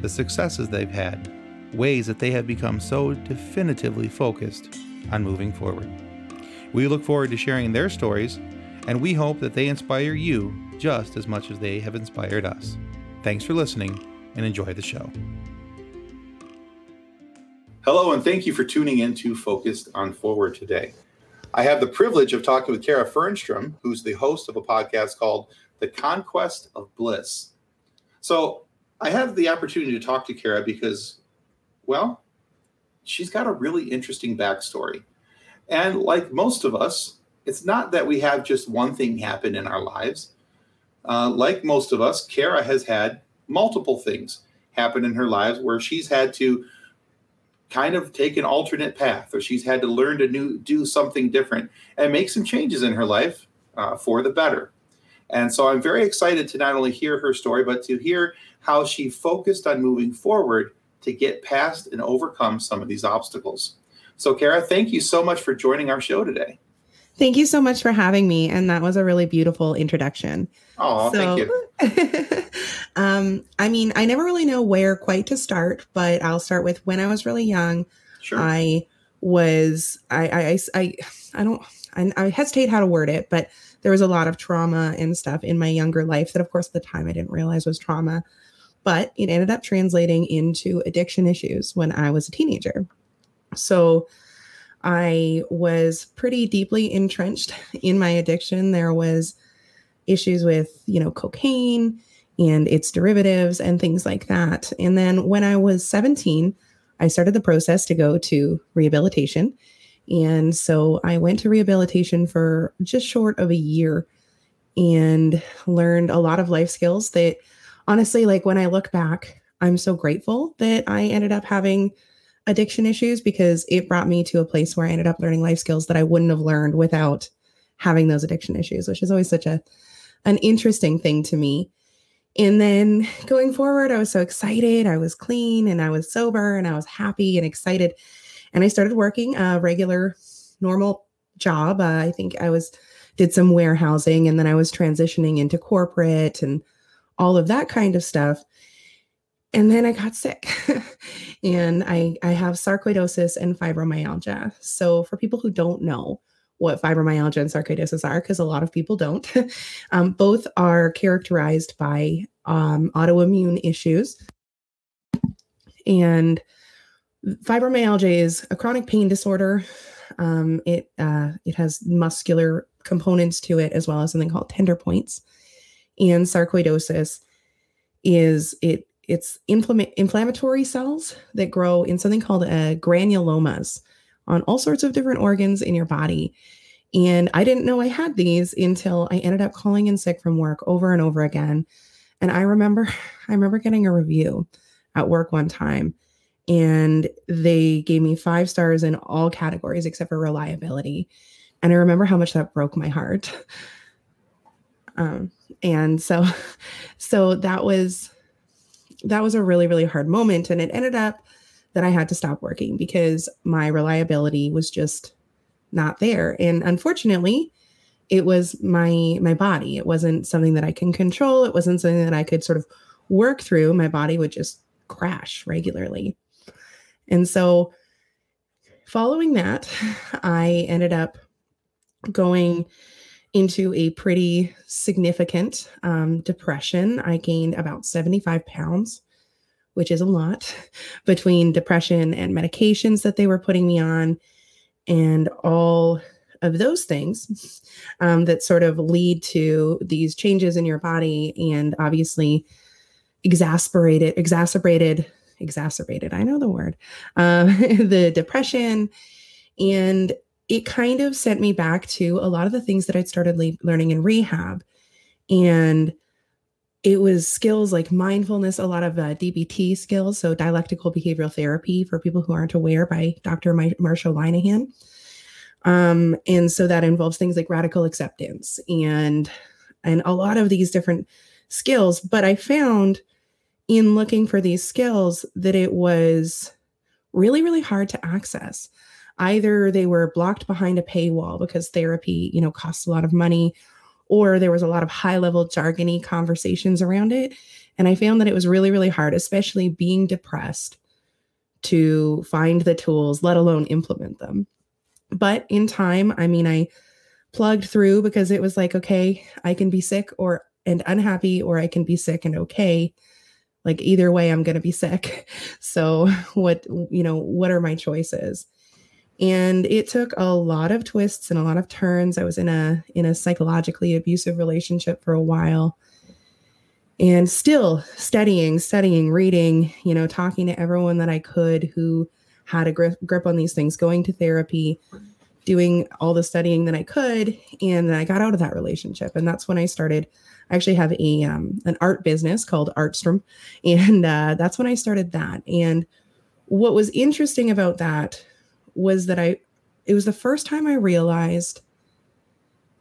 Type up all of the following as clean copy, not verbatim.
the successes they've had, ways that they have become so definitively focused on moving forward. We look forward to sharing their stories, and we hope that they inspire you just as much as they have inspired us. Thanks for listening, and enjoy the show. Hello, and thank you for tuning in to Focused on Forward today. I have the privilege of talking with Kara Fernstrom, who's the host of a podcast called The Conquest of Bliss. So I have the opportunity to talk to Kara because, well, she's got a really interesting backstory. And like most of us, it's not that we have just one thing happen in our lives. Like most of us, Kara has had multiple things happen in her lives where she's had to kind of take an alternate path, or she's had to learn to do something different and make some changes in her life for the better. And so I'm very excited to not only hear her story, but to hear how she focused on moving forward to get past and overcome some of these obstacles. So Kara, thank you so much for joining our show today. Thank you so much for having me. And that was a really beautiful introduction. Oh, thank you. I mean, I never really know where quite to start, but I'll start with when I was really young. Sure. I hesitate how to word it, but there was a lot of trauma and stuff in my younger life that, of course, at the time I didn't realize was trauma, but it ended up translating into addiction issues when I was a teenager. So I was pretty deeply entrenched in my addiction. There was issues with, cocaine and its derivatives and things like that. And then when I was 17, I started the process to go to rehabilitation. And so I went to rehabilitation for just short of a year and learned a lot of life skills that, honestly, like when I look back, I'm so grateful that I ended up having addiction issues, because it brought me to a place where I ended up learning life skills that I wouldn't have learned without having those addiction issues, which is always such an interesting thing to me. And then going forward, I was so excited. I was clean and I was sober and I was happy and excited. And I started working a regular, normal job. I think I did some warehousing, and then I was transitioning into corporate and all of that kind of stuff. And then I got sick and I have sarcoidosis and fibromyalgia. So for people who don't know what fibromyalgia and sarcoidosis are, because a lot of people don't, both are characterized by autoimmune issues. And fibromyalgia is a chronic pain disorder. It has muscular components to it, as well as something called tender points. And sarcoidosis is it's inflammatory cells that grow in something called granulomas on all sorts of different organs in your body. And I didn't know I had these until I ended up calling in sick from work over and over again. And I remember getting a review at work one time, and they gave me 5 stars in all categories except for reliability. And I remember how much that broke my heart. And so that was a really, really hard moment. And it ended up that I had to stop working because my reliability was just not there. And unfortunately, it was my body. It wasn't something that I can control. It wasn't something that I could sort of work through. My body would just crash regularly. And so following that, I ended up going into a pretty significant depression. I gained about 75 pounds, which is a lot, between depression and medications that they were putting me on and all of those things that sort of lead to these changes in your body, and obviously exacerbated. I know the word, the depression. And it kind of sent me back to a lot of the things that I'd started learning in rehab. And It was skills like mindfulness, a lot of DBT skills, so dialectical behavioral therapy for people who aren't aware by Dr. Marsha Linehan. And so that involves things like radical acceptance and a lot of these different skills. But I found in looking for these skills that it was really, really hard to access. Either they were blocked behind a paywall because therapy, you know, costs a lot of money, or there was a lot of high-level jargony conversations around it. And I found that it was really, really hard, especially being depressed, to find the tools, let alone implement them. But in time, I mean, I plugged through because it was like, okay, I can be sick or and unhappy, or I can be sick and okay. Like either way, I'm going to be sick. So what are my choices? And it took a lot of twists and a lot of turns. I was in a psychologically abusive relationship for a while, and still studying, reading, you know, talking to everyone that I could who had a grip on these things, going to therapy, doing all the studying that I could. And then I got out of that relationship. And that's when I started. I actually have an art business called Artstrom. And that's when I started that. And what was interesting about that was that it was the first time I realized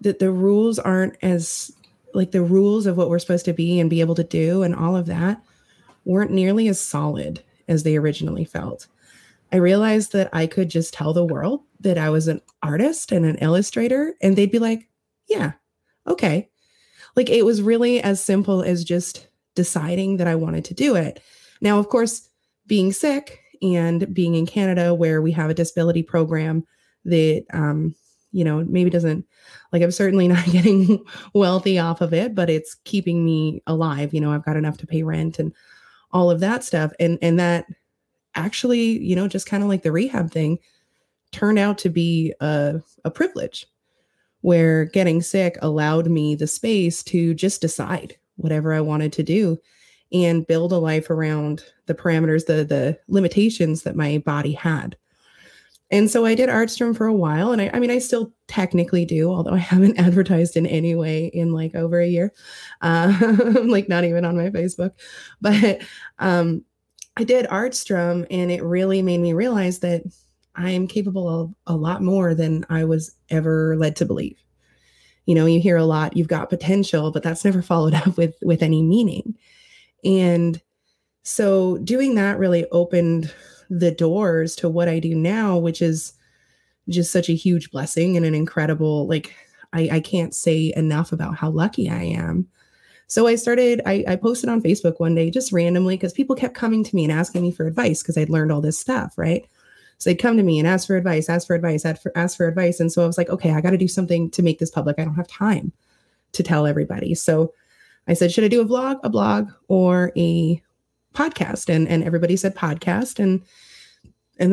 that the rules aren't as, like the rules of what we're supposed to be and be able to do and all of that weren't nearly as solid as they originally felt. I realized that I could just tell the world that I was an artist and an illustrator, and they'd be like, yeah, okay. Like it was really as simple as just deciding that I wanted to do it. Now, of course, being sick and being in Canada where we have a disability program that, maybe doesn't, like I'm certainly not getting wealthy off of it, but it's keeping me alive. You know, I've got enough to pay rent and all of that stuff. And that actually, you know, just kind of like the rehab thing turned out to be a privilege where getting sick allowed me the space to just decide whatever I wanted to do and build a life around the parameters, the limitations that my body had. And so I did Artstrom for a while. And I still technically do, although I haven't advertised in any way in like over a year, like not even on my Facebook. But I did Artstrom, and it really made me realize that I am capable of a lot more than I was ever led to believe. You know, you hear a lot, you've got potential, but that's never followed up with any meaning. And so doing that really opened the doors to what I do now, which is just such a huge blessing and an incredible, like, I can't say enough about how lucky I am. So I posted on Facebook one day, just randomly, because people kept coming to me and asking me for advice because I'd learned all this stuff, right? So they'd come to me and ask for advice. And so I was like, okay, I got to do something to make this public. I don't have time to tell everybody. So I said, should I do a blog or a podcast? And everybody said podcast. And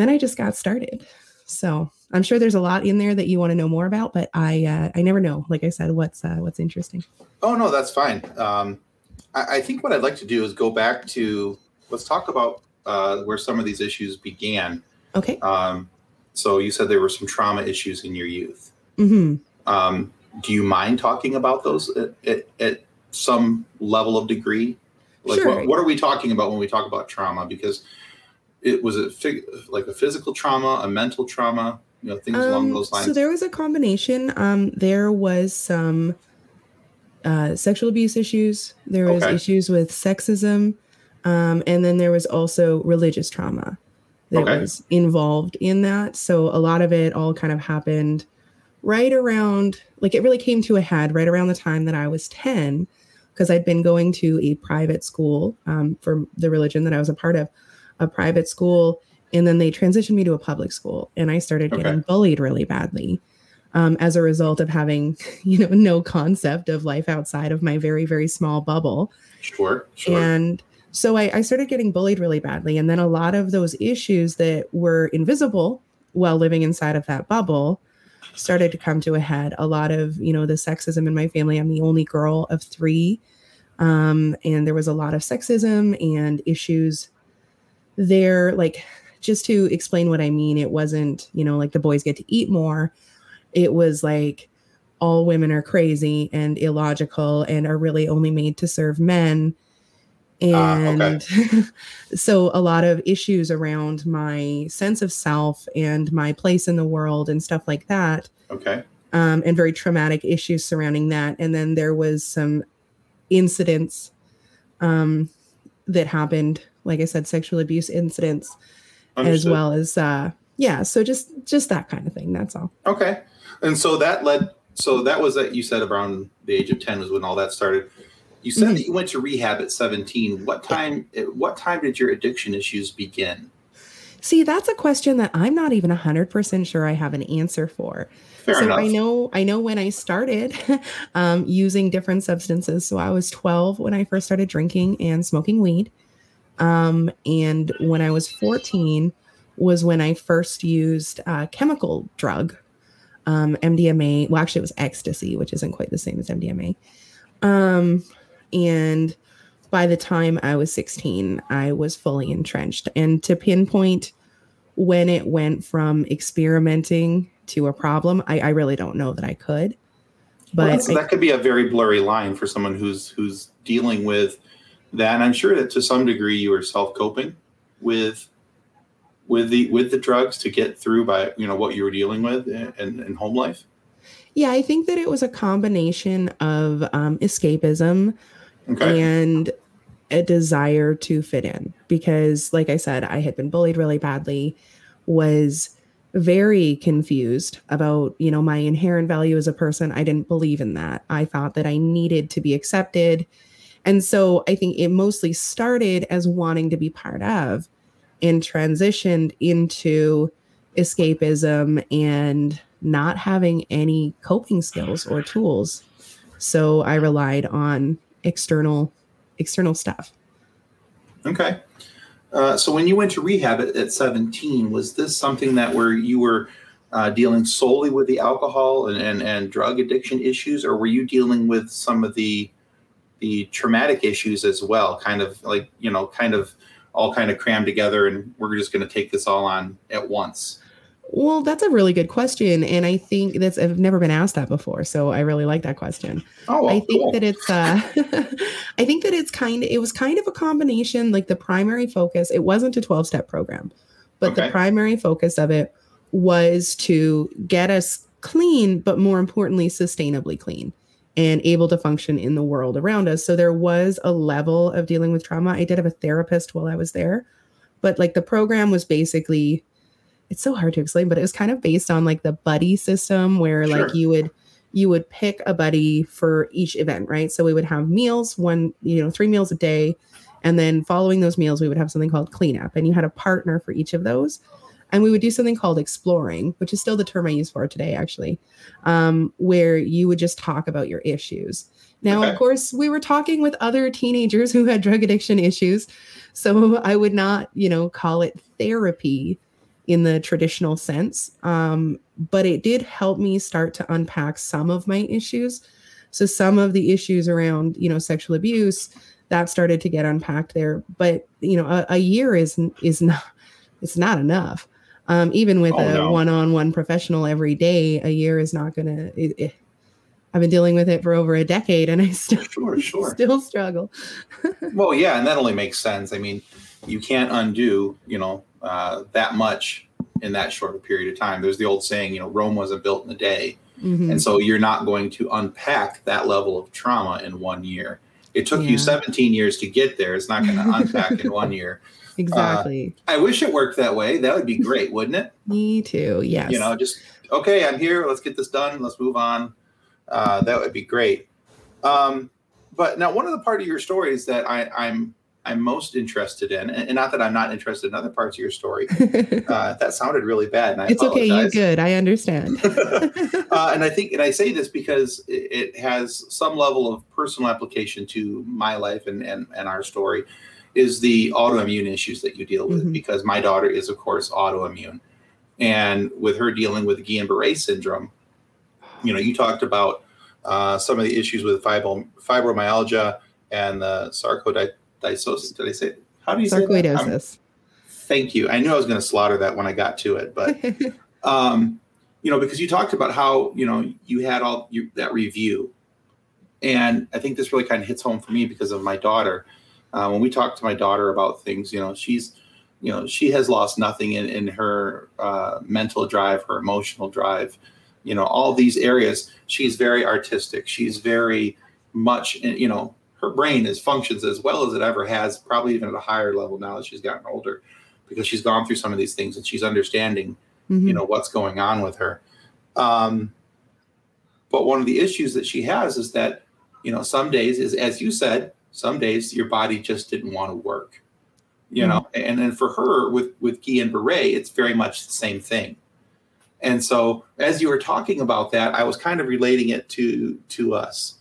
then I just got started. So I'm sure there's a lot in there that you want to know more about, but I never know, like I said, what's interesting. Oh no, that's fine. I think what I'd like to do is go back to, let's talk about where some of these issues began. Okay. So you said there were some trauma issues in your youth. Mm-hmm. Do you mind talking about those at some level of degree? Like sure. What are we talking about when we talk about trauma? Because it was a physical trauma, a mental trauma, you know, things along those lines. So there was a combination. There was some sexual abuse issues. There was issues with sexism. And then there was also religious trauma that was involved in that. So a lot of it all kind of happened right around, like it really came to a head right around the time that I was 10, because I'd been going to a private school for the religion that I was a part of, a private school. And then they transitioned me to a public school, and I started getting bullied really badly as a result of having, you know, no concept of life outside of my very, very small bubble. Sure. And so I started getting bullied really badly. And then a lot of those issues that were invisible while living inside of that bubble started to come to a head. A lot of, you know, the sexism in my family. I'm the only girl of three. And there was a lot of sexism and issues there. Like, just to explain what I mean, it wasn't, you know, like the boys get to eat more. It was like, all women are crazy and illogical and are really only made to serve men. And so a lot of issues around my sense of self and my place in the world and stuff like that. Okay. And very traumatic issues surrounding that. And then there was some incidents that happened, like I said, sexual abuse incidents. Understood. As well as, so just that kind of thing. That's all. Okay. And so that led, you said around the age of 10 was when all that started. You said that you went to rehab at 17. What time did your addiction issues begin? See, that's a question that I'm not even 100% sure I have an answer for. Fair enough. I know when I started using different substances. So I was 12 when I first started drinking and smoking weed. And when I was 14 was when I first used a chemical drug, MDMA. Well, actually it was ecstasy, which isn't quite the same as MDMA. And by the time I was 16, I was fully entrenched. And to pinpoint when it went from experimenting to a problem, I really don't know that I could. But that could be a very blurry line for someone who's dealing with that. And I'm sure that to some degree you were self-coping with the drugs to get through by, what you were dealing with in home life. Yeah, I think that it was a combination of escapism and a desire to fit in because, like I said, I had been bullied really badly, was very confused about, my inherent value as a person. I didn't believe in that. I thought that I needed to be accepted. And so I think it mostly started as wanting to be part of and transitioned into escapism and not having any coping skills or tools. So I relied on external stuff. Okay. So when you went to rehab at 17, was this something that you were dealing solely with the alcohol and drug addiction issues, or were you dealing with some of the traumatic issues as well? Kind of like, kind of all kind of crammed together and we're just going to take this all on at once. Well, that's a really good question. And I think I've never been asked that before. So I really like that question. Oh, well, I think cool. that it's, I think that it's it was kind of a combination, like the primary focus, it wasn't a 12-step program, but the primary focus of it was to get us clean, but more importantly, sustainably clean and able to function in the world around us. So there was a level of dealing with trauma. I did have a therapist while I was there, but like the program was basically, it's so hard to explain, but it was kind of based on like the buddy system where like you would pick a buddy for each event, right? So we would have meals, 3 meals a day. And then following those meals, we would have something called cleanup. And you had a partner for each of those. And we would do something called exploring, which is still the term I use for it today, actually, where you would just talk about your issues. Now, of course, we were talking with other teenagers who had drug addiction issues. So I would not, call it therapy in the traditional sense. But it did help me start to unpack some of my issues. So some of the issues around, sexual abuse that started to get unpacked there, but a year is not enough. Even with one-on-one professional every day, a year is not gonna, I've been dealing with it for over a decade and I still struggle. Well, yeah. And that only makes sense. I mean, you can't undo, that much in that short a period of time. There's the old saying, Rome wasn't built in a day. Mm-hmm. And so you're not going to unpack that level of trauma in 1 year. It took you 17 years to get there. It's not going to unpack in 1 year. Exactly. I wish it worked that way. That would be great, wouldn't it? Me too. Yes. I'm here. Let's get this done. Let's move on. That would be great. But now one of the part of your story is that I'm most interested in, and not that I'm not interested in other parts of your story. That sounded really bad, and I apologize. It's okay, you're good. I understand. And I say this because it has some level of personal application to my life and our story, is the autoimmune issues that you deal with, because my daughter is, of course, autoimmune. And with her dealing with Guillain-Barré syndrome, you talked about some of the issues with fibromyalgia and the sarcoidosis. Did I say it? How do you say sarcoidosis? Thank you. I knew I was going to slaughter that when I got to it, but you know, because you talked about how, you know, you had all that review. And I think this really kind of hits home for me because of my daughter. When we talk to my daughter about things, you know, she's, you know, she has lost nothing in her mental drive, her emotional drive, you know, all these areas. She's very artistic. She's very much, you know, her brain functions as well as it ever has, probably even at a higher level now that she's gotten older, because she's gone through some of these things and she's understanding, mm-hmm. you know, what's going on with her. But one of the issues that she has is that, you know, some days is, as you said, some days your body just didn't want to work, you know, mm-hmm. and then for her with Guillain-Barré, it's very much the same thing. And so as you were talking about that, I was kind of relating it to us.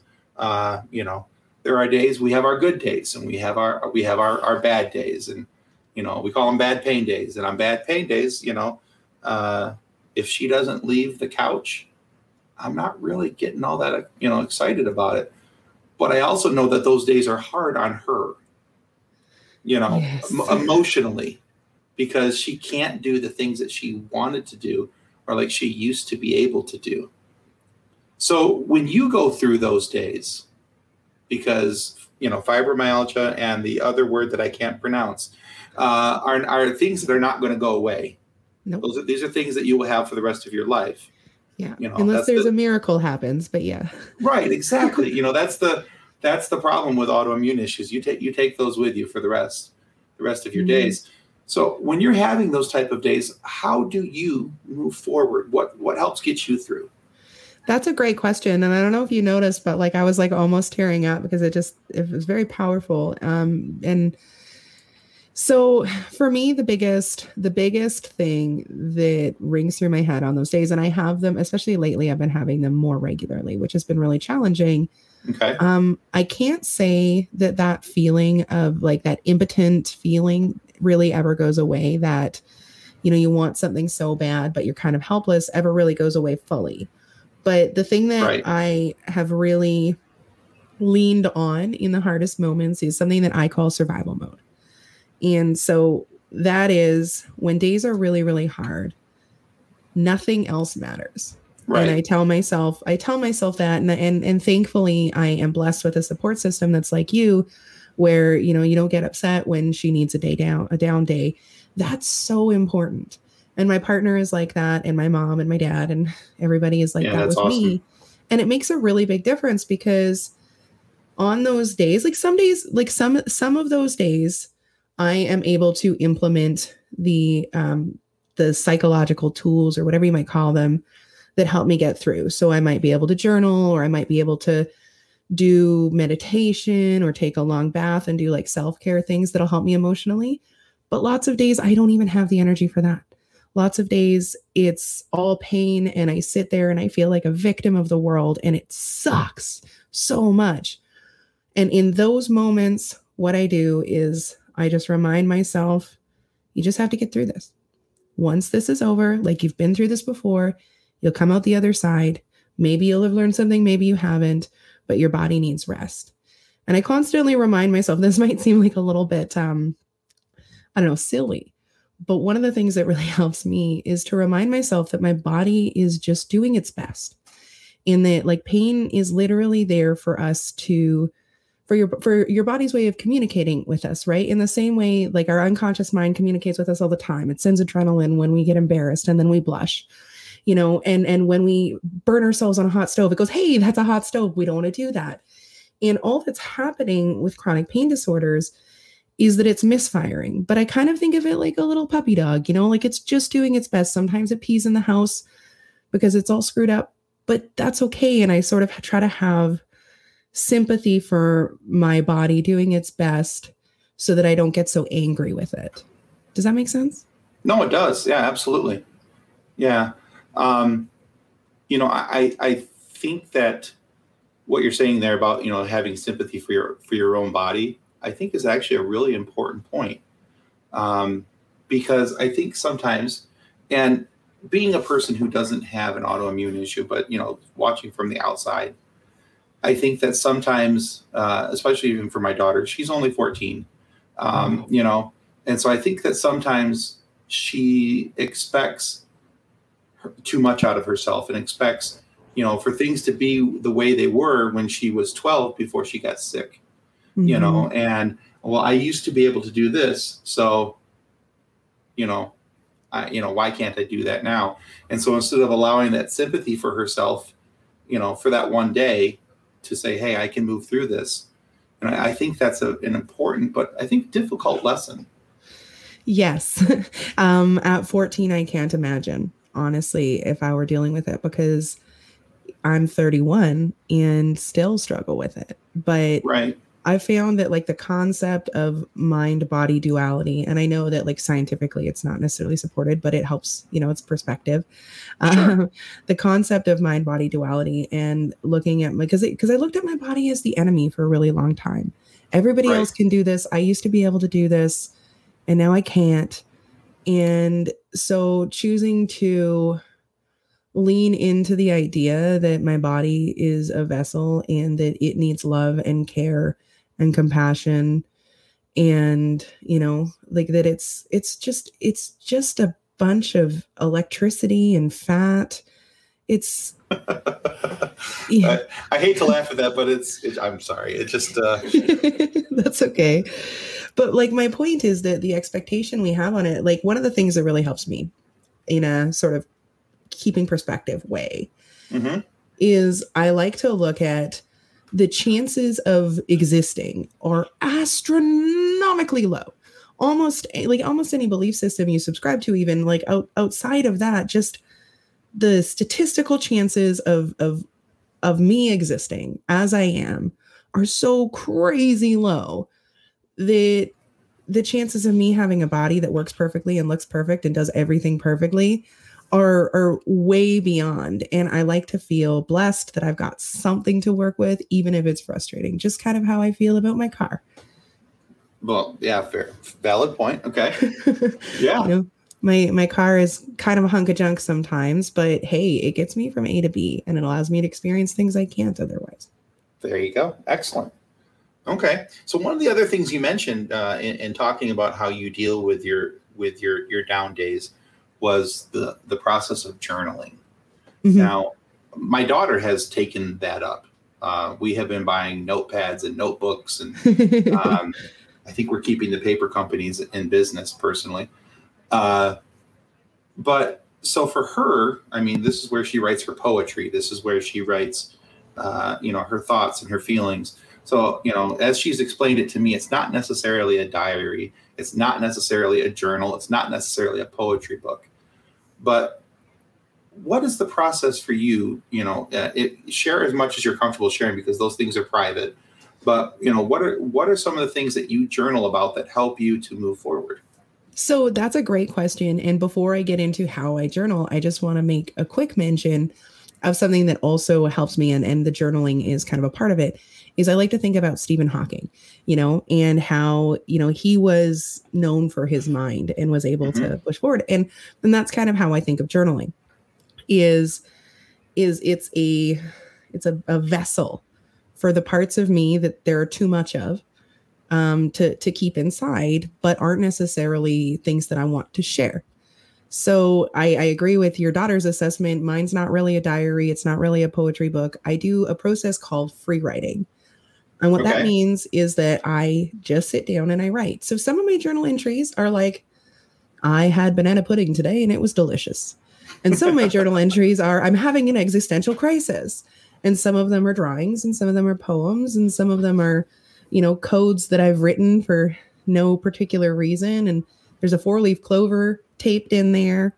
You know, there are days we have our good days and we have our bad days, and, you know, we call them bad pain days. And on bad pain days, you know, if she doesn't leave the couch, I'm not really getting all that, you know, excited about it. But I also know that those days are hard on her, you know, yes. Emotionally, because she can't do the things that she wanted to do or like she used to be able to do. So when you go through those days, because, you know, fibromyalgia and the other word that I can't pronounce are things that are not going to go away. Nope. These are things that you will have for the rest of your life. Yeah. You know, unless there's a miracle happens, but yeah. Right. Exactly. You know, that's the problem with autoimmune issues. You take those with you for the rest of your mm-hmm. days. So when you're having those type of days, how do you move forward? What helps get you through? That's a great question. And I don't know if you noticed, but like, I was like almost tearing up because it was very powerful. And so for me, the biggest thing that rings through my head on those days, and I have them, especially lately, I've been having them more regularly, which has been really challenging. Okay. I can't say that feeling of like that impotent feeling really ever goes away, that, you know, you want something so bad, but you're kind of helpless, ever really goes away fully. But the thing that right. I have really leaned on in the hardest moments is something that I call survival mode. And so that is when days are really, really hard, nothing else matters. Right. And I tell myself that. And thankfully, I am blessed with a support system that's like you, where, you know, you don't get upset when she needs a down day. That's so important. And my partner is like that, and my mom and my dad and everybody is like that with awesome. Me. And it makes a really big difference, because on those days, like some days, like some of those days, I am able to implement the psychological tools or whatever you might call them that help me get through. So I might be able to journal, or I might be able to do meditation or take a long bath and do like self-care things that'll help me emotionally. But lots of days I don't even have the energy for that. Lots of days it's all pain, and I sit there and I feel like a victim of the world, and it sucks so much. And in those moments, what I do is I just remind myself, you just have to get through this. Once this is over, like you've been through this before, you'll come out the other side. Maybe you'll have learned something, maybe you haven't, but your body needs rest. And I constantly remind myself, this might seem like a little bit, I don't know, silly, but one of the things that really helps me is to remind myself that my body is just doing its best, and that like pain is literally there for us to for your body's way of communicating with us, right? In the same way, like our unconscious mind communicates with us all the time. It sends adrenaline when we get embarrassed, and then we blush, you know, and when we burn ourselves on a hot stove, it goes, hey, that's a hot stove. We don't want to do that. And all that's happening with chronic pain disorders is that it's misfiring. But I kind of think of it like a little puppy dog, you know, like it's just doing its best. Sometimes it pees in the house because it's all screwed up, but that's okay. And I sort of try to have sympathy for my body doing its best so that I don't get so angry with it. Does that make sense? No, it does. Yeah, absolutely. Yeah. You know, I think that what you're saying there about, you know, having sympathy for your own body, I think is actually a really important point. Because I think sometimes, and being a person who doesn't have an autoimmune issue, but, you know, watching from the outside, I think that sometimes, especially even for my daughter, she's only 14, you know, and so I think that sometimes she expects too much out of herself and expects, you know, for things to be the way they were when she was 12 before she got sick, mm-hmm. you know, and, well, I used to be able to do this. So, you know, why can't I do that now? And so instead of allowing that sympathy for herself, you know, for that one day to say, hey, I can move through this. And I think that's an important, but I think difficult lesson. Yes. At 14, I can't imagine, honestly, if I were dealing with it, because I'm 31 and still struggle with it. But right. I found that like the concept of mind-body duality, and I know that like scientifically it's not necessarily supported, but it helps, you know, it's perspective. Sure. The concept of mind-body duality and looking at, because I looked at my body as the enemy for a really long time. Everybody right. else can do this. I used to be able to do this and now I can't. And so choosing to lean into the idea that my body is a vessel and that it needs love and care and compassion, and you know, like that it's just a bunch of electricity and fat. It's yeah. I hate to laugh at that, but I'm sorry. It just that's okay. But like my point is that the expectation we have on it, like one of the things that really helps me in a sort of keeping perspective way mm-hmm. is I like to look at the chances of existing are astronomically low. Almost any belief system you subscribe to, even like outside of that, just the statistical chances of me existing as I am are so crazy low that the chances of me having a body that works perfectly and looks perfect and does everything perfectly are way beyond. And I like to feel blessed that I've got something to work with, even if it's frustrating, just kind of how I feel about my car. Well, yeah, fair. Valid point. Okay. Yeah. You know, my car is kind of a hunk of junk sometimes, but hey, it gets me from A to B and it allows me to experience things I can't otherwise. There you go. Excellent. Okay. So one of the other things you mentioned in talking about how you deal with your down days was the process of journaling. Mm-hmm. Now, my daughter has taken that up. We have been buying notepads and notebooks, and I think we're keeping the paper companies in business personally. But so for her, I mean, this is where she writes her poetry. This is where she writes, you know, her thoughts and her feelings. So, you know, as she's explained it to me, it's not necessarily a diary. It's not necessarily a journal. It's not necessarily a poetry book. But what is the process for you? You know, share as much as you're comfortable sharing, because those things are private. But, you know, what are some of the things that you journal about that help you to move forward? So that's a great question. And before I get into how I journal, I just want to make a quick mention of something that also helps me. And the journaling is kind of a part of it, is I like to think about Stephen Hawking, you know, and how, you know, he was known for his mind and was able mm-hmm. to push forward. And that's kind of how I think of journaling is it's a vessel for the parts of me that there are too much of, to keep inside, but aren't necessarily things that I want to share. So I agree with your daughter's assessment. Mine's not really a diary. It's not really a poetry book. I do a process called free writing. And what that means is that I just sit down and I write. So some of my journal entries are like, I had banana pudding today and it was delicious. And some of my journal entries are, I'm having an existential crisis. And some of them are drawings and some of them are poems. And some of them are, you know, codes that I've written for no particular reason. And there's a 4-leaf clover taped in there.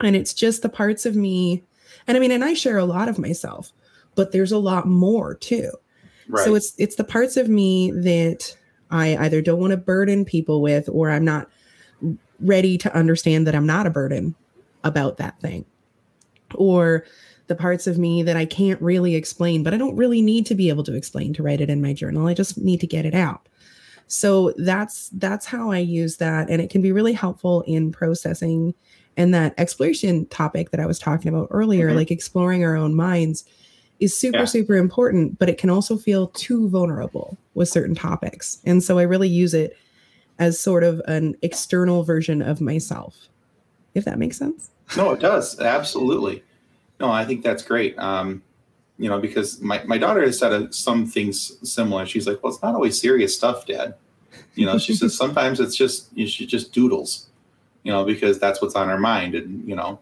And it's just the parts of me. And I mean, and I share a lot of myself, but there's a lot more too. Right. So it's the parts of me that I either don't want to burden people with, or I'm not ready to understand that I'm not a burden about that thing. Or the parts of me that I can't really explain, but I don't really need to be able to explain to write it in my journal. I just need to get it out. So that's how I use that. And it can be really helpful in processing and that exploration topic that I was talking about earlier, mm-hmm. like exploring our own minds is super important, but it can also feel too vulnerable with certain topics. And so I really use it as sort of an external version of myself, if that makes sense. No, it does. Absolutely. No, I think that's great. You know, because my daughter has said some things similar. She's like, well, it's not always serious stuff, Dad. You know, she says sometimes it's just, you know, she just doodles, you know, because that's what's on her mind. And, you know,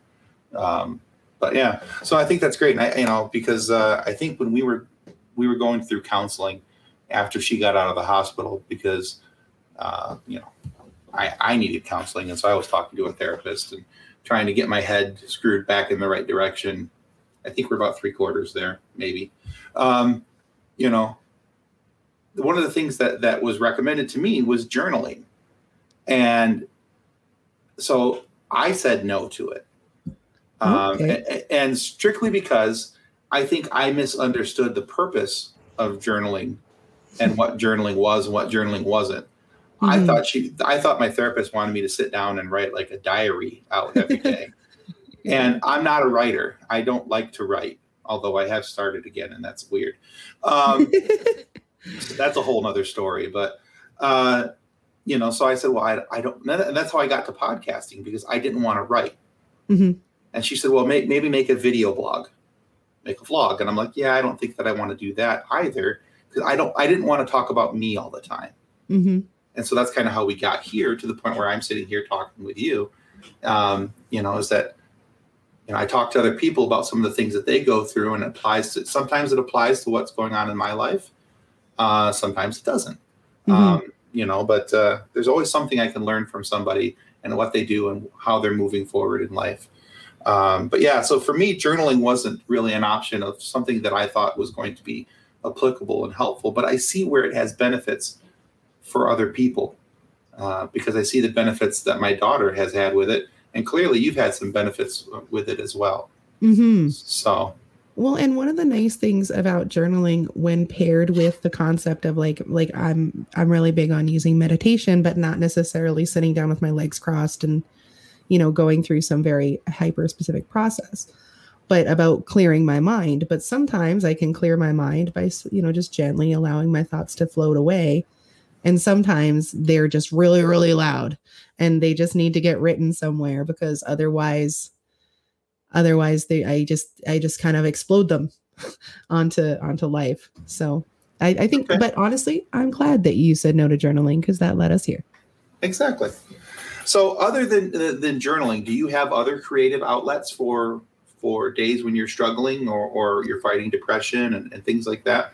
but yeah, so I think that's great. And I, you know, because I think when we were going through counseling after she got out of the hospital, because, you know, I needed counseling. And so I was talking to a therapist and trying to get my head screwed back in the right direction. I think we're about 3/4 there, maybe. You know, one of the things that was recommended to me was journaling. And so I said no to it. Okay. And strictly because I think I misunderstood the purpose of journaling and what journaling was and what journaling wasn't. Mm-hmm. I thought my therapist wanted me to sit down and write like a diary out every day. And I'm not a writer. I don't like to write, although I have started again, and that's weird. So that's a whole nother story. But, you know, so I said, well, I don't. And that's how I got to podcasting, because I didn't want to write. Mm-hmm. And she said, well, maybe make a video blog, make a vlog. And I'm like, yeah, I don't think that I want to do that either, because I didn't want to talk about me all the time. Mm-hmm. And so that's kind of how we got here to the point where I'm sitting here talking with you, you know, is that, you know, I talk to other people about some of the things that they go through, and it applies to what's going on in my life. Sometimes it doesn't, mm-hmm. You know, but there's always something I can learn from somebody and what they do and how they're moving forward in life. But yeah, so for me, journaling wasn't really an option of something that I thought was going to be applicable and helpful, but I see where it has benefits for other people, because I see the benefits that my daughter has had with it. And clearly you've had some benefits with it as well. Mm-hmm. So. Well, and one of the nice things about journaling when paired with the concept of like I'm really big on using meditation, but not necessarily sitting down with my legs crossed and, you know, going through some very hyper specific process, but about clearing my mind. But sometimes I can clear my mind by, you know, just gently allowing my thoughts to float away. And sometimes they're just really, really loud and they just need to get written somewhere, because otherwise I just kind of explode them onto life. So I think, okay. But honestly, I'm glad that you said no to journaling, because that led us here. Exactly. So other than journaling, do you have other creative outlets for days when you're struggling or you're fighting depression and things like that?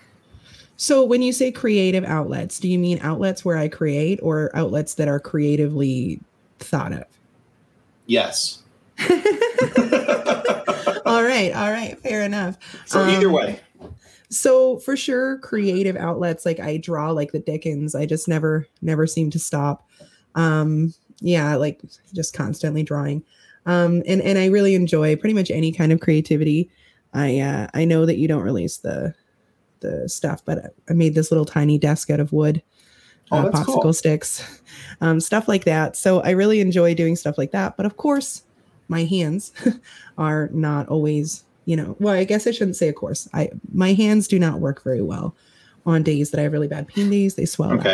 So when you say creative outlets, do you mean outlets where I create or outlets that are creatively thought of? Yes. All right. Fair enough. So either way. So for sure, creative outlets, like I draw like the Dickens. I just never seem to stop. Yeah, like just constantly drawing. And I really enjoy pretty much any kind of creativity. I know that you don't release the stuff, but I made this little tiny desk out of wood, popsicle sticks, stuff like that. So I really enjoy doing stuff like that. But of course, my hands are not always, you know, well, I guess I shouldn't say of course. My hands do not work very well on days that I have really bad pain days. They swell up.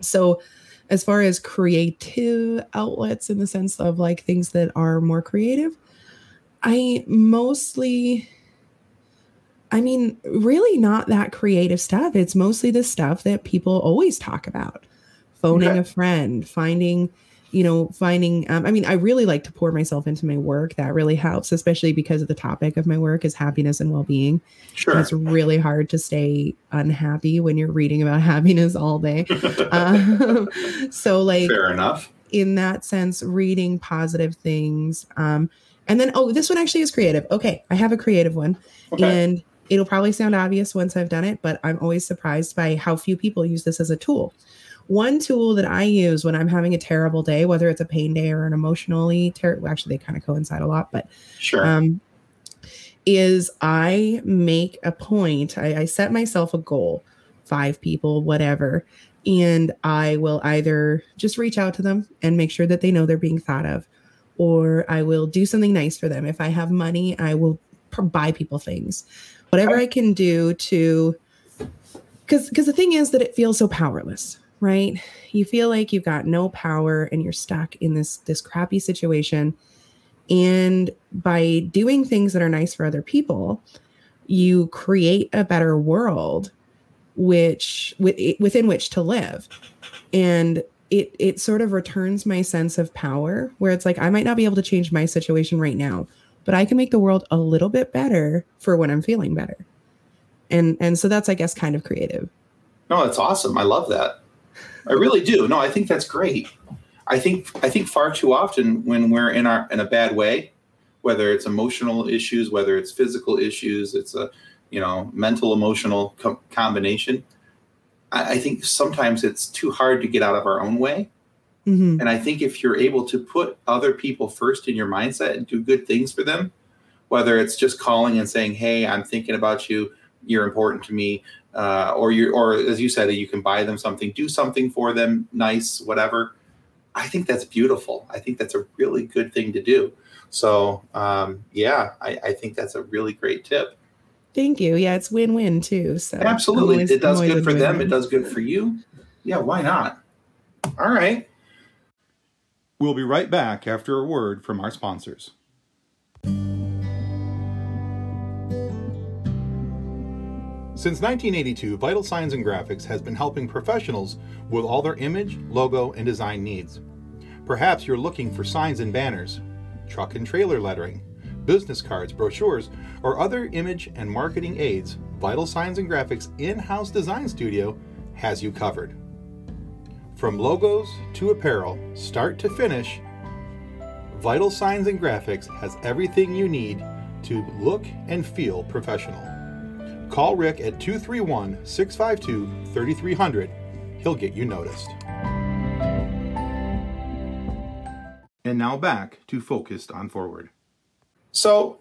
So as far as creative outlets in the sense of like things that are more creative, really not that creative stuff. It's mostly the stuff that people always talk about. Phoning a friend, finding, I really like to pour myself into my work. That really helps, especially because of the topic of my work is happiness and well-being. Sure. And it's really hard to stay unhappy when you're reading about happiness all day. So like, fair enough. In that sense, reading positive things. And then, this one actually is creative. Okay. I have a creative one. Okay. And it'll probably sound obvious once I've done it, but I'm always surprised by how few people use this as a tool. One tool that I use when I'm having a terrible day, whether it's a pain day or an emotionally terrible, actually they kind of coincide a lot, but sure. Is I make a point. I set myself a goal, 5 people, whatever. And I will either just reach out to them and make sure that they know they're being thought of, or I will do something nice for them. If I have money, I will buy people things, whatever I can do to, because the thing is that it feels so powerless, right? You feel like you've got no power and you're stuck in this crappy situation. And by doing things that are nice for other people, you create a better world within which to live. And it sort of returns my sense of power, where it's like, I might not be able to change my situation right now, but I can make the world a little bit better for when I'm feeling better. And so that's, I guess, kind of creative. No, that's awesome. I love that. I really do. No, I think that's great. I think far too often when we're in a bad way, whether it's emotional issues, whether it's physical issues, it's a, mental, emotional combination. I think sometimes it's too hard to get out of our own way. Mm-hmm. And I think if you're able to put other people first in your mindset and do good things for them, whether it's just calling and saying, hey, I'm thinking about you, you're important to me, or as you said, you can buy them something, do something for them, nice, whatever. I think that's beautiful. I think that's a really good thing to do. So, I think that's a really great tip. Thank you. Yeah, it's win-win too. So absolutely. It does good for them. It does good for you. Yeah, why not? All right. We'll be right back after a word from our sponsors. Since 1982, Vital Signs and Graphics has been helping professionals with all their image, logo, and design needs. Perhaps you're looking for signs and banners, truck and trailer lettering, business cards, brochures, or other image and marketing aids. Vital Signs and Graphics in-house design studio has you covered. From logos to apparel, start to finish, Vital Signs and Graphics has everything you need to look and feel professional. Call Rick at 231-652-3300. He'll get you noticed. And now back to Focused on Forward. So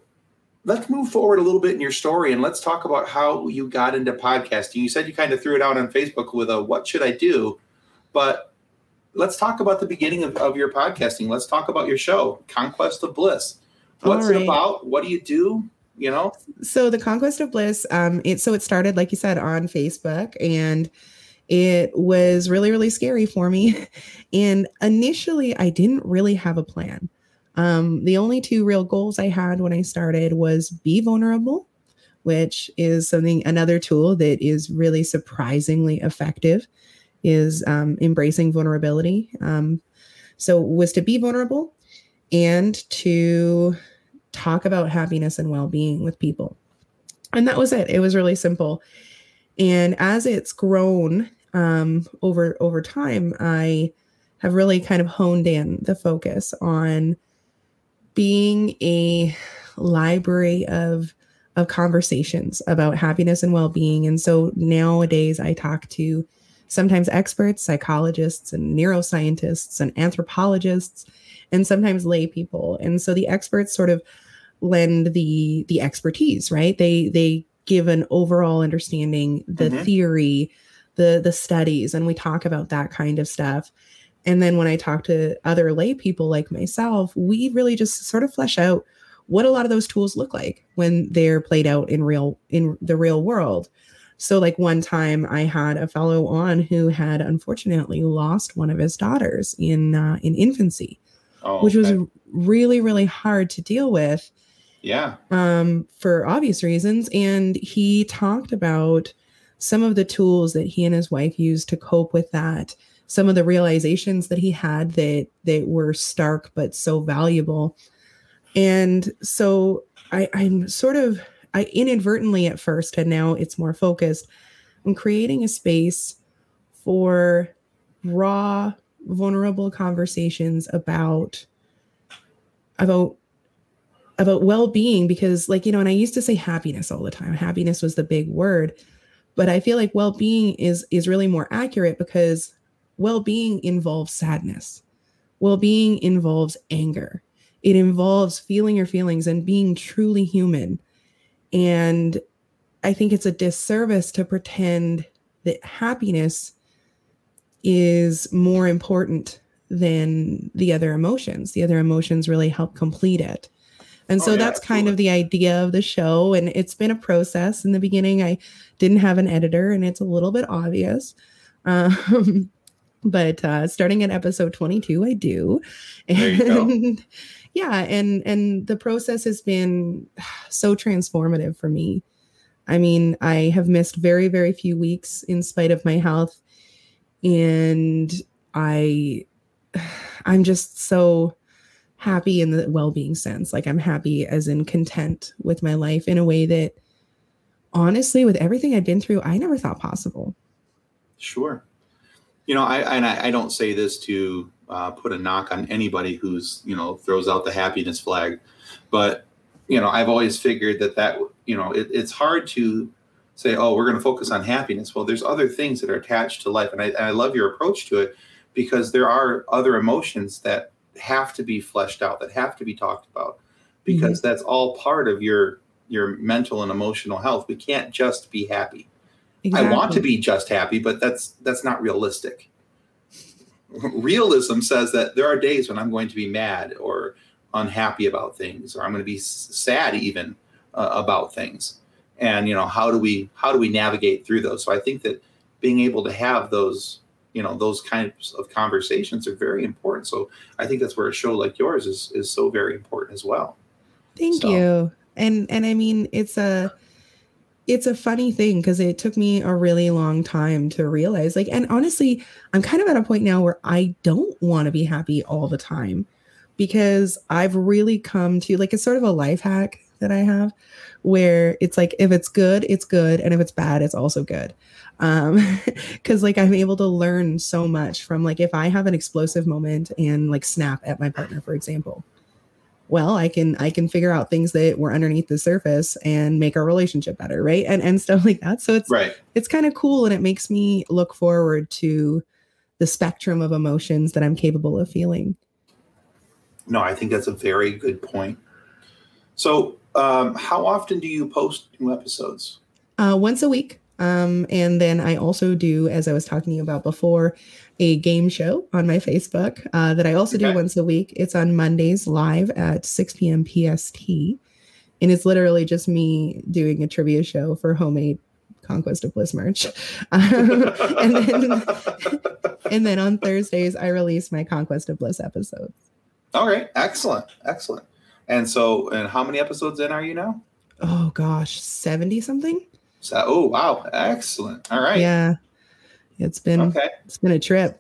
let's move forward a little bit in your story and let's talk about how you got into podcasting. You said you kind of threw it out on Facebook with a, what should I do? But let's talk about the beginning of your podcasting. Let's talk about your show, Conquest of Bliss. What's it about? What do you do? So the Conquest of Bliss, it started, like you said, on Facebook, and it was really, really scary for me. And initially I didn't really have a plan. The only two real goals I had when I started was be vulnerable, which is another tool that is really surprisingly effective, is embracing vulnerability. So was to be vulnerable and to talk about happiness and well-being with people. And that was it. It was really simple. And as it's grown over time, I have really kind of honed in the focus on being a library of conversations about happiness and well-being. And so nowadays I talk to sometimes experts, psychologists and neuroscientists and anthropologists, and sometimes lay people. And so the experts sort of lend the expertise, right? They give an overall understanding, the theory, the studies, and we talk about that kind of stuff. And then when I talk to other lay people like myself, we really just sort of flesh out what a lot of those tools look like when they're played out in the real world. So like one time I had a fellow on who had unfortunately lost one of his daughters in infancy, which was really, really hard to deal with. Yeah. For obvious reasons. And he talked about some of the tools that he and his wife used to cope with that. Some of the realizations that he had that were stark, but so valuable. And so I'm inadvertently at first, and now it's more focused, I'm creating a space for raw, vulnerable conversations about well-being, because and I used to say happiness all the time. Happiness was the big word, but I feel like well-being is really more accurate, because well-being involves sadness. Well-being involves anger. It involves feeling your feelings and being truly human. And I think it's a disservice to pretend that happiness is more important than the other emotions. The other emotions really help complete it. And so that's absolutely kind of the idea of the show. And it's been a process. In the beginning, I didn't have an editor, and it's a little bit obvious. But starting at episode 22, I do. And there you go. Yeah, and the process has been so transformative for me. I mean, I have missed very, very few weeks in spite of my health. And I'm just so happy in the well-being sense. Like, I'm happy as in content with my life in a way that, honestly, with everything I've been through, I never thought possible. Sure. You know, I don't say this to put a knock on anybody who's, you know, throws out the happiness flag, but, you know, I've always figured that, you know, it's hard to say, oh, we're going to focus on happiness. Well, there's other things that are attached to life. And I love your approach to it, because there are other emotions that have to be fleshed out, that have to be talked about, because mm-hmm. that's all part of your mental and emotional health. We can't just be happy. Exactly. I want to be just happy, but that's not realistic. Realism says that there are days when I'm going to be mad or unhappy about things, or I'm going to be sad even about things. And, you know, how do we navigate through those? So I think that being able to have those, you know, those kinds of conversations are very important. So I think that's where a show like yours is so very important as well. Thank you. And I mean, it's a funny thing, because it took me a really long time to realize, like, and honestly, I'm kind of at a point now where I don't want to be happy all the time, because I've really come to, like, it's sort of a life hack that I have, where it's like, if it's good, it's good. And if it's bad, it's also good. Cause like, I'm able to learn so much from, like, if I have an explosive moment and, like, snap at my partner, for example, well, I can figure out things that were underneath the surface and make our relationship better, right? And stuff like that. So it's kind of cool, and it makes me look forward to the spectrum of emotions that I'm capable of feeling. No, I think that's a very good point. So how often do you post new episodes? Once a week. And then I also do, as I was talking about before, a game show on my Facebook that I also do once a week. It's on Mondays live at 6 p.m. PST. And it's literally just me doing a trivia show for homemade Conquest of Bliss merch. And then on Thursdays, I release my Conquest of Bliss episodes. All right. Excellent. Excellent. And how many episodes in are you now? Oh, gosh, 70 something. So, oh, wow. Excellent. All right. Yeah. It's been a trip.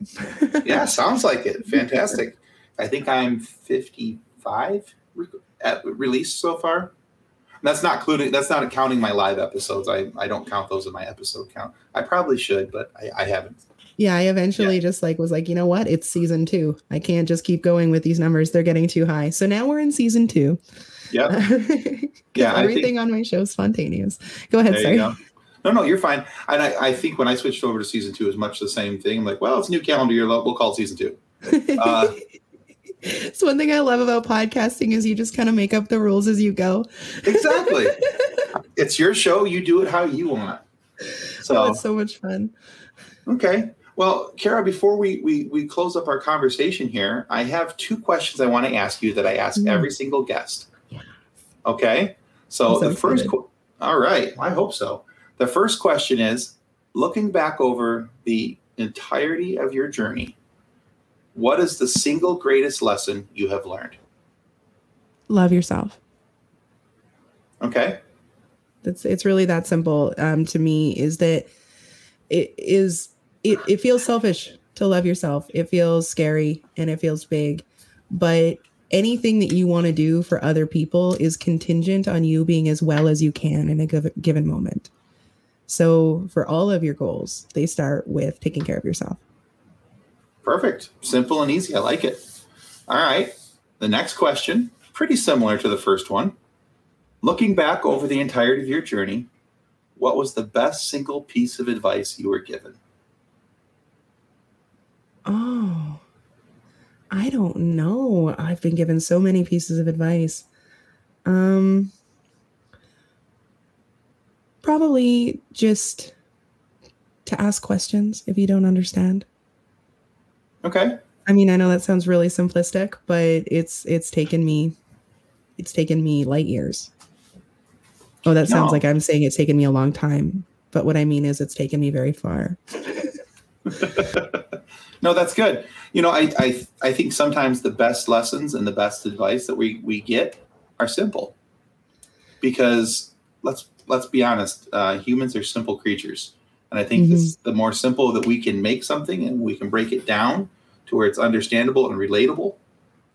Yeah. Sounds like it. Fantastic. I think I'm 55 released so far. That's not counting my live episodes. I don't count those in my episode count. I probably should, but I haven't. Yeah. I eventually just was like, you know what? It's season 2. I can't just keep going with these numbers. They're getting too high. So now we're in season 2. Yep. Yeah. Everything on my show is spontaneous. Go ahead. Sorry. No, you're fine. And I think when I switched over to season 2, it was much the same thing. I'm like, well, it's a new calendar year. We'll call it season 2. So one thing I love about podcasting is you just kind of make up the rules as you go. Exactly. It's your show. You do it how you want. So it's so much fun. Okay. Well, Kara, before we close up our conversation here, I have 2 questions I want to ask you that I ask every single guest. Okay. So the first, all right. I hope so. The first question is, looking back over the entirety of your journey, what is the single greatest lesson you have learned? Love yourself. Okay. It's really that simple. To me, is that it feels selfish to love yourself. It feels scary and it feels big, but anything that you want to do for other people is contingent on you being as well as you can in a given moment. So for all of your goals, they start with taking care of yourself. Perfect. Simple and easy. I like it. All right. The next question, pretty similar to the first one. Looking back over the entirety of your journey, what was the best single piece of advice you were given? Oh. I don't know. I've been given so many pieces of advice. Probably just to ask questions if you don't understand. Okay. I mean, I know that sounds really simplistic, but it's taken me light years. Oh, that sounds like I'm saying it's taken me a long time, but what I mean is it's taken me very far. No, that's good. You know, I think sometimes the best lessons and the best advice that we get are simple, because let's be honest, humans are simple creatures. And I think this, the more simple that we can make something and we can break it down to where it's understandable and relatable,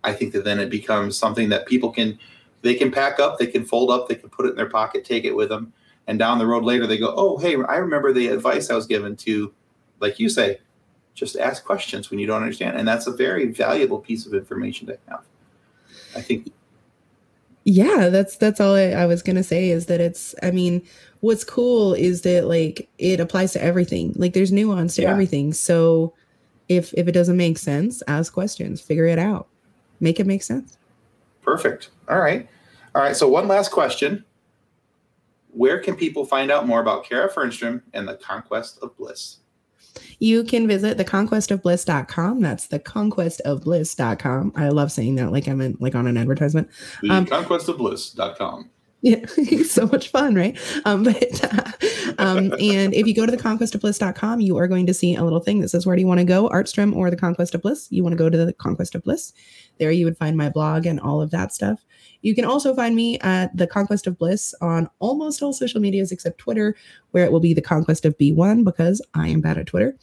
I think that then it becomes something that people can, they can pack up, they can fold up, they can put it in their pocket, take it with them. And down the road later, they go, oh, hey, I remember the advice I was given to, like you say, just ask questions when you don't understand. And that's a very valuable piece of information to have, I think. Yeah, that's all I was going to say is that it's, I mean, what's cool is that like it applies to everything. Like there's nuance to everything. So if it doesn't make sense, ask questions, figure it out, make it make sense. Perfect. All right. All right. So one last question. Where can people find out more about Kara Fernstrom and the Conquest of Bliss? You can visit theconquestofbliss.com. That's theconquestofbliss.com. I love saying that like I'm in, like on an advertisement. Theconquestofbliss.com. Yeah, so much fun, right? And if you go to theconquestofbliss.com, you are going to see a little thing that says, where do you want to go? Artstrom or The Conquest of Bliss? You want to go to The Conquest of Bliss. There you would find my blog and all of that stuff. You can also find me at The Conquest of Bliss on almost all social medias except Twitter, where it will be The Conquest of B1 because I am bad at Twitter.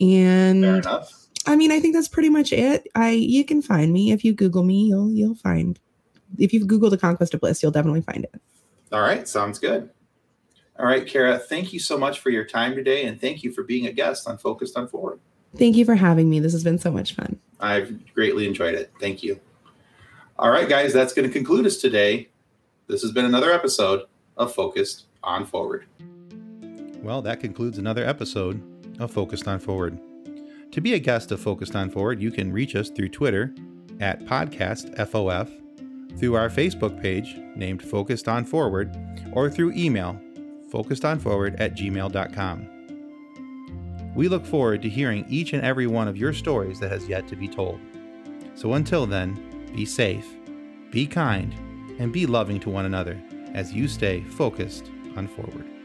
And fair enough. I mean, I think that's pretty much it. You can find me. If you Google me, you'll find. If you Google The Conquest of Bliss, you'll definitely find it. All right. Sounds good. All right, Kara, thank you so much for your time today. And thank you for being a guest on Focused on Forward. Thank you for having me. This has been so much fun. I've greatly enjoyed it. Thank you. All right, guys, that's going to conclude us today. This has been another episode of Focused on Forward. Well, that concludes another episode of Focused on Forward. To be a guest of Focused on Forward, you can reach us through Twitter at podcastfof, through our Facebook page named Focused on Forward, or through email, focusedonforward@gmail.com. We look forward to hearing each and every one of your stories that has yet to be told. So until then, be safe, be kind, and be loving to one another as you stay focused on forward.